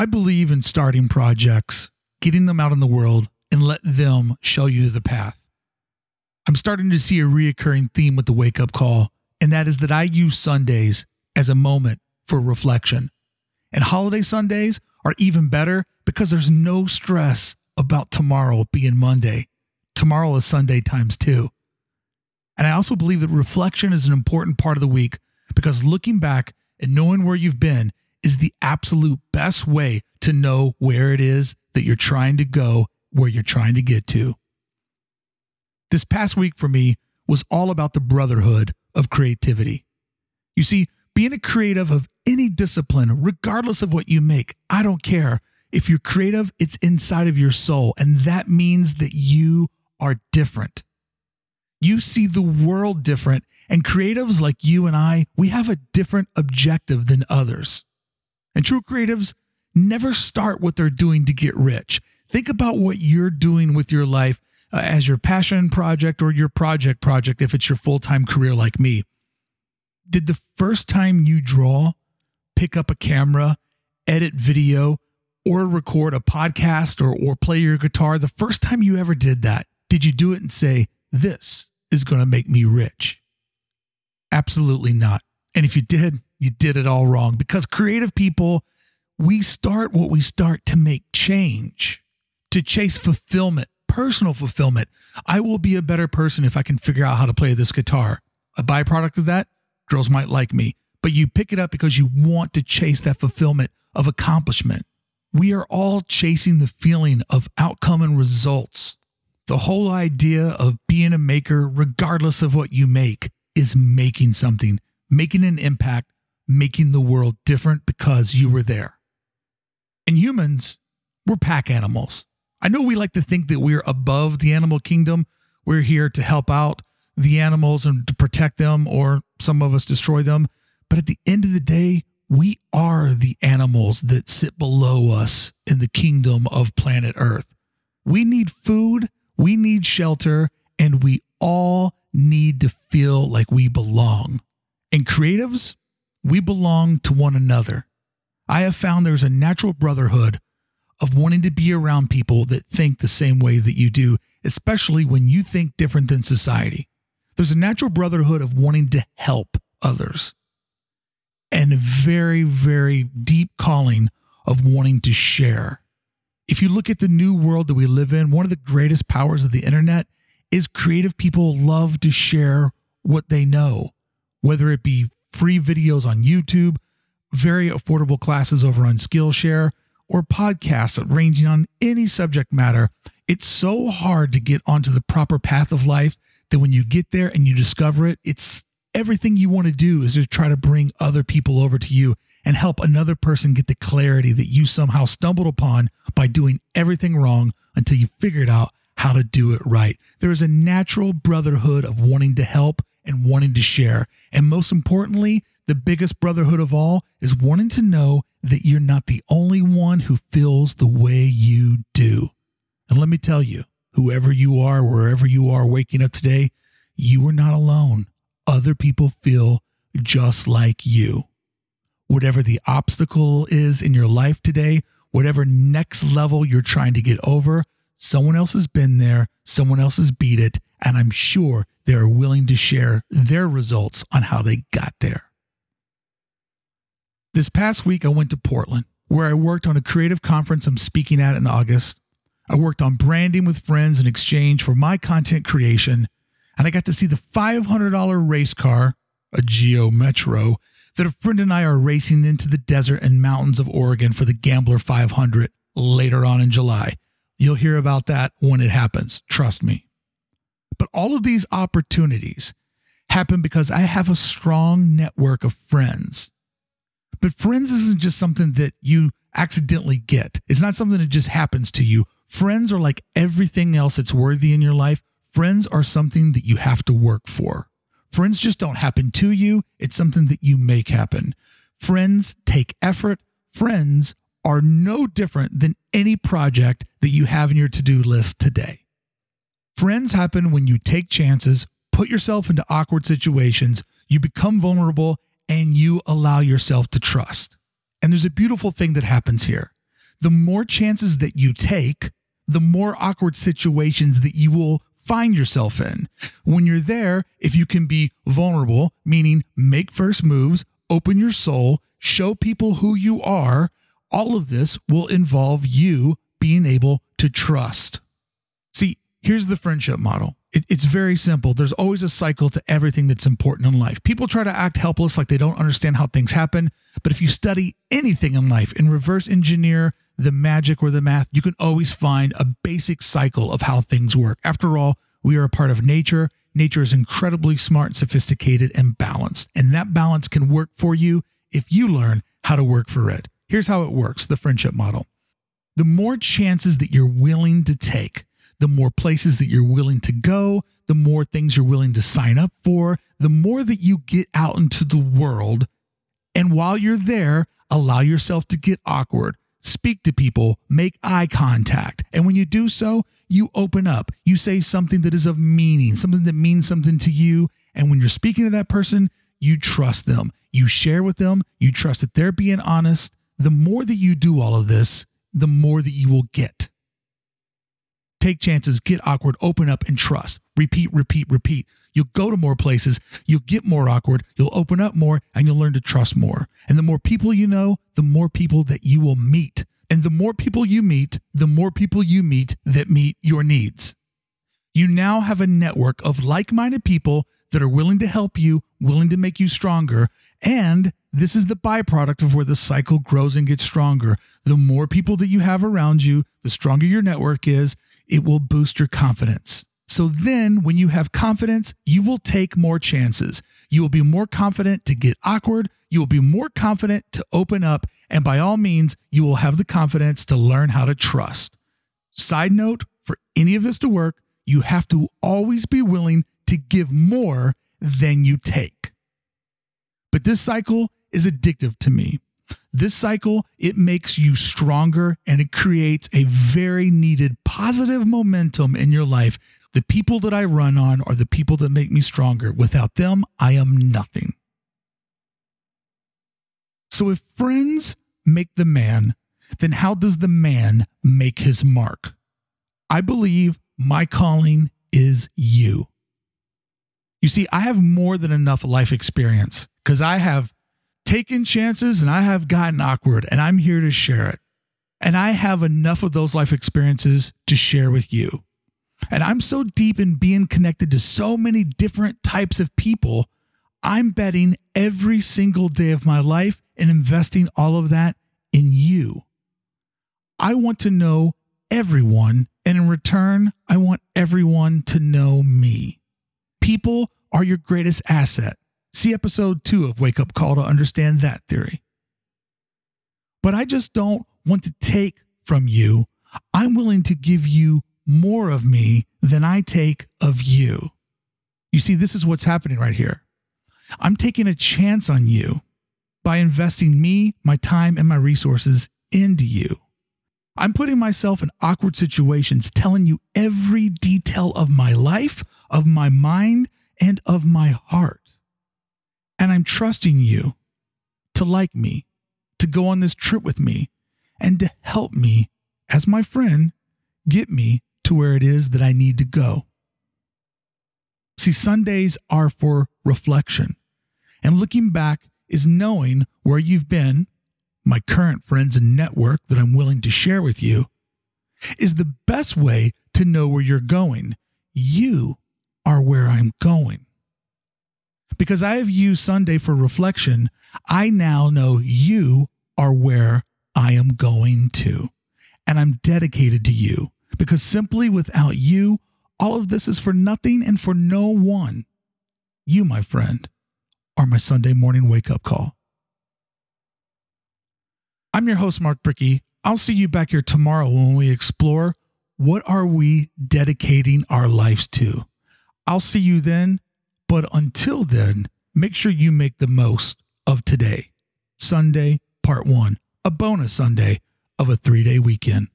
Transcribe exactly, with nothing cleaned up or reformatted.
I believe in starting projects, getting them out in the world, and let them show you the path. I'm starting to see a reoccurring theme with the Wake Up Call, and that is that I use Sundays as a moment for reflection. And holiday Sundays are even better because there's no stress about tomorrow being Monday. Tomorrow is Sunday times two. And I also believe that reflection is an important part of the week because looking back and knowing where you've been is the absolute best way to know where it is that you're trying to go, where you're trying to get to. This past week for me was all about the brotherhood of creativity. You see, being a creative of any discipline, regardless of what you make, I don't care. If you're creative, it's inside of your soul, and that means that you are different. You see the world different, and creatives like you and I, we have a different objective than others. And true creatives never start what they're doing to get rich. Think about what you're doing with your life uh, as your passion project or your project project if it's your full-time career like me. Did the first time you draw, pick up a camera, edit video, or record a podcast or, or play your guitar, the first time you ever did that, did you do it and say, this is going to make me rich? Absolutely not. And if you did, you did it all wrong because creative people, we start what we start to make change, to chase fulfillment, personal fulfillment. I will be a better person if I can figure out how to play this guitar. A byproduct of that, girls might like me, but you pick it up because you want to chase that fulfillment of accomplishment. We are all chasing the feeling of outcome and results. The whole idea of being a maker, regardless of what you make, is making something, making an impact, making the world different because you were there. And humans, we're pack animals. I know we like to think that we're above the animal kingdom. We're here to help out the animals and to protect them, or some of us destroy them. But at the end of the day, we are the animals that sit below us in the kingdom of planet Earth. We need food, we need shelter, and we all need to feel like we belong. And creatives, we belong to one another. I have found there's a natural brotherhood of wanting to be around people that think the same way that you do, especially when you think different than society. There's a natural brotherhood of wanting to help others and a very, very deep calling of wanting to share. If you look at the new world that we live in, one of the greatest powers of the internet is creative people love to share what they know, whether it be free videos on YouTube, very affordable classes over on Skillshare, or podcasts ranging on any subject matter. It's so hard to get onto the proper path of life that when you get there and you discover it, it's everything you want to do is to try to bring other people over to you and help another person get the clarity that you somehow stumbled upon by doing everything wrong until you figured out how to do it right. There is a natural brotherhood of wanting to help and wanting to share. And most importantly, the biggest brotherhood of all is wanting to know that you're not the only one who feels the way you do. And let me tell you, whoever you are, wherever you are waking up today, you are not alone. Other people feel just like you. Whatever the obstacle is in your life today, whatever next level you're trying to get over, someone else has been there, someone else has beat it, and I'm sure they're willing to share their results on how they got there. This past week, I went to Portland, where I worked on a creative conference I'm speaking at in August. I worked on branding with friends in exchange for my content creation, and I got to see the five hundred dollars race car, a Geo Metro, that a friend and I are racing into the desert and mountains of Oregon for the Gambler five hundred later on in July. You'll hear about that when it happens, trust me. But all of these opportunities happen because I have a strong network of friends. But friends isn't just something that you accidentally get. It's not something that just happens to you. Friends are like everything else that's worthy in your life. Friends are something that you have to work for. Friends just don't happen to you. It's something that you make happen. Friends take effort. Friends are no different than any project that you have in your to-do list today. Friends happen when you take chances, put yourself into awkward situations, you become vulnerable, and you allow yourself to trust. And there's a beautiful thing that happens here. the more chances that you take, the more awkward situations that you will find yourself in. When you're there, if you can be vulnerable, meaning make first moves, open your soul, show people who you are, all of this will involve you being able to trust. See, here's the friendship model. It, it's very simple. There's always a cycle to everything that's important in life. People try to act helpless like they don't understand how things happen. But if you study anything in life and reverse engineer the magic or the math, you can always find a basic cycle of how things work. After all, we are a part of nature. Nature is incredibly smart, sophisticated, and balanced. And that balance can work for you if you learn how to work for it. Here's how it works, the friendship model. The more chances that you're willing to take, the more places that you're willing to go, the more things you're willing to sign up for, the more that you get out into the world. And while you're there, allow yourself to get awkward, speak to people, make eye contact. And when you do so, you open up, you say something that is of meaning, something that means something to you. And when you're speaking to that person, you trust them, you share with them, you trust that they're being honest. The more that you do all of this, the more that you will get. Take chances, get awkward, open up, and trust. Repeat, repeat, repeat. You'll go to more places, you'll get more awkward, you'll open up more, and you'll learn to trust more. And the more people you know, the more people that you will meet. And the more people you meet, the more people you meet that meet your needs. You now have a network of like-minded people that are willing to help you, willing to make you stronger. And this is the byproduct of where the cycle grows and gets stronger. The more people that you have around you, the stronger your network is. It will boost your confidence. So then when you have confidence, you will take more chances. You will be more confident to get awkward. You will be more confident to open up. And by all means, you will have the confidence to learn how to trust. Side note, for any of this to work, you have to always be willing to give more than you take. But this cycle is addictive to me. This cycle, it makes you stronger, and it creates a very needed positive momentum in your life. The people that I run on are the people that make me stronger. Without them, I am nothing. So if friends make the man, then how does the man make his mark? I believe my calling is you. You see, I have more than enough life experience because I have taken chances and I have gotten awkward, and I'm here to share it. And I have enough of those life experiences to share with you. And I'm so deep in being connected to so many different types of people. I'm betting every single day of my life and investing all of that in you. I want to know everyone, and in return, I want everyone to know me. People are your greatest asset. See episode two of Wake Up Call to understand that theory. But I just don't want to take from you. I'm willing to give you more of me than I take of you. You see, this is what's happening right here. I'm taking a chance on you by investing me, my time, and my resources into you. I'm putting myself in awkward situations, telling you every detail of my life, of my mind, and of my heart. And I'm trusting you to like me, to go on this trip with me, and to help me, as my friend, get me to where it is that I need to go. See, Sundays are for reflection. And looking back is knowing where you've been. My current friends and network that I'm willing to share with you is the best way to know where you're going. You are where I'm going. Because I have used Sunday for reflection, I now know you are where I am going to. And I'm dedicated to you. Because simply without you, all of this is for nothing and for no one. You, my friend, are my Sunday morning wake-up call. I'm your host, Mark Bricky. I'll see you back here tomorrow when we explore what are we dedicating our lives to. I'll see you then. But until then, make sure you make the most of today. Sunday, part one, a bonus Sunday of a three-day weekend.